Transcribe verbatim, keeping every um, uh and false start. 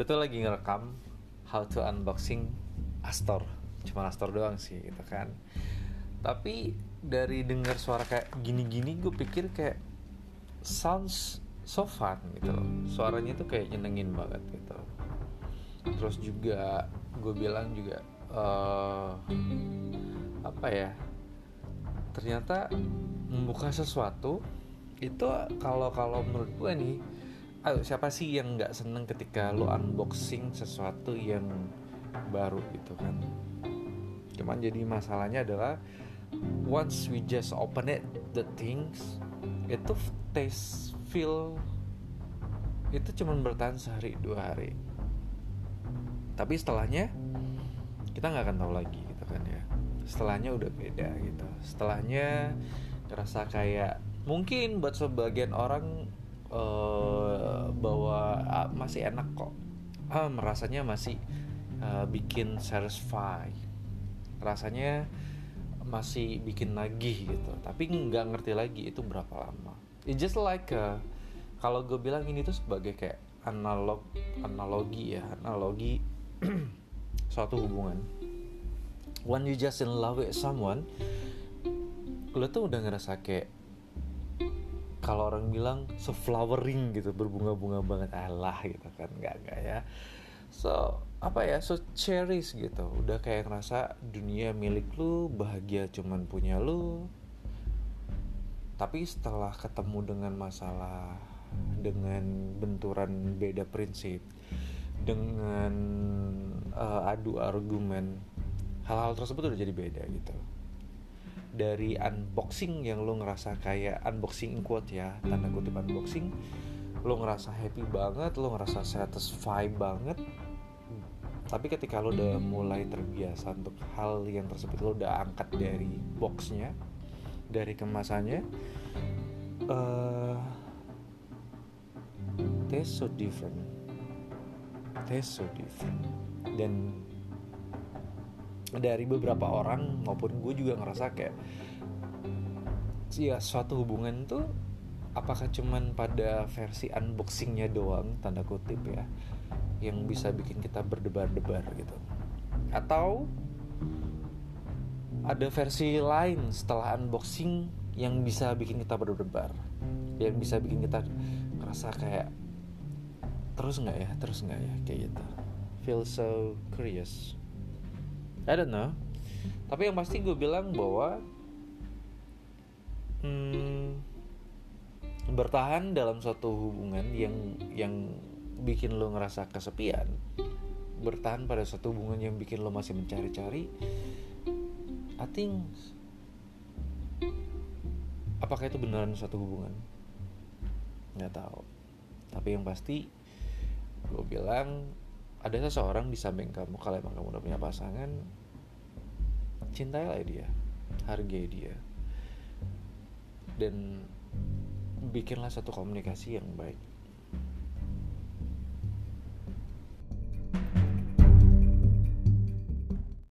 Gue tuh lagi ngerekam how to unboxing Astor, cuma Astor doang sih gitu kan. Tapi dari dengar suara kayak gini-gini gue pikir kayak sounds so fun gitu loh. Suaranya tuh kayak nyenengin banget gitu. Terus juga gue bilang juga uh, apa ya, ternyata membuka sesuatu itu kalau kalau menurut gue nih, ayo, siapa sih yang nggak seneng ketika lo unboxing sesuatu yang baru gitu kan? Cuman jadi masalahnya adalah once we just open it, the things itu taste, feel itu cuman bertahan sehari dua hari. Tapi setelahnya kita nggak akan tahu lagi gitu kan ya. Setelahnya udah beda gitu. Setelahnya terasa kayak mungkin buat sebagian orang Uh, bahwa uh, masih enak kok, uh, rasanya masih uh, bikin satisfy, rasanya masih bikin nagih gitu. Tapi nggak ngerti lagi itu berapa lama. It's just like uh, kalau gue bilang ini tuh sebagai kayak analog, analogi ya, analogi suatu hubungan. When you just in love with someone, lo tuh udah ngerasa kayak, kalau orang bilang so flowering gitu, berbunga-bunga banget, alah gitu kan, gak gak ya. So apa ya, so cherish gitu. Udah kayak ngerasa dunia milik lu, bahagia cuman punya lu. Tapi setelah ketemu dengan masalah, dengan benturan beda prinsip, dengan uh, adu argumen, hal-hal tersebut udah jadi beda gitu. Dari unboxing yang lo ngerasa kayak unboxing in quote ya, tanda kutip unboxing, lo ngerasa happy banget, lo ngerasa satisfied banget. Tapi ketika lo udah mulai terbiasa untuk hal yang tersebut, lo udah angkat dari boxnya, dari kemasannya, uh, taste so different, taste so different. Dan dari beberapa orang maupun gue juga ngerasa kayak ya suatu hubungan tuh apakah cuman pada versi unboxingnya doang, tanda kutip ya, yang bisa bikin kita berdebar-debar gitu, atau ada versi lain setelah unboxing yang bisa bikin kita berdebar, yang bisa bikin kita ngerasa kayak terus gak ya, terus gak ya, kayak gitu, feel so curious, I don't know. Tapi yang pasti gue bilang bahwa hmm, bertahan dalam suatu hubungan yang yang bikin lo ngerasa kesepian, bertahan pada suatu hubungan yang bikin lo masih mencari-cari, I think, apakah itu beneran suatu hubungan? Nggak tahu. Tapi yang pasti gue bilang, ada seseorang di samping kamu, kalau emang kamu udah punya pasangan, cintailah dia, hargai dia, dan bikinlah satu komunikasi yang baik.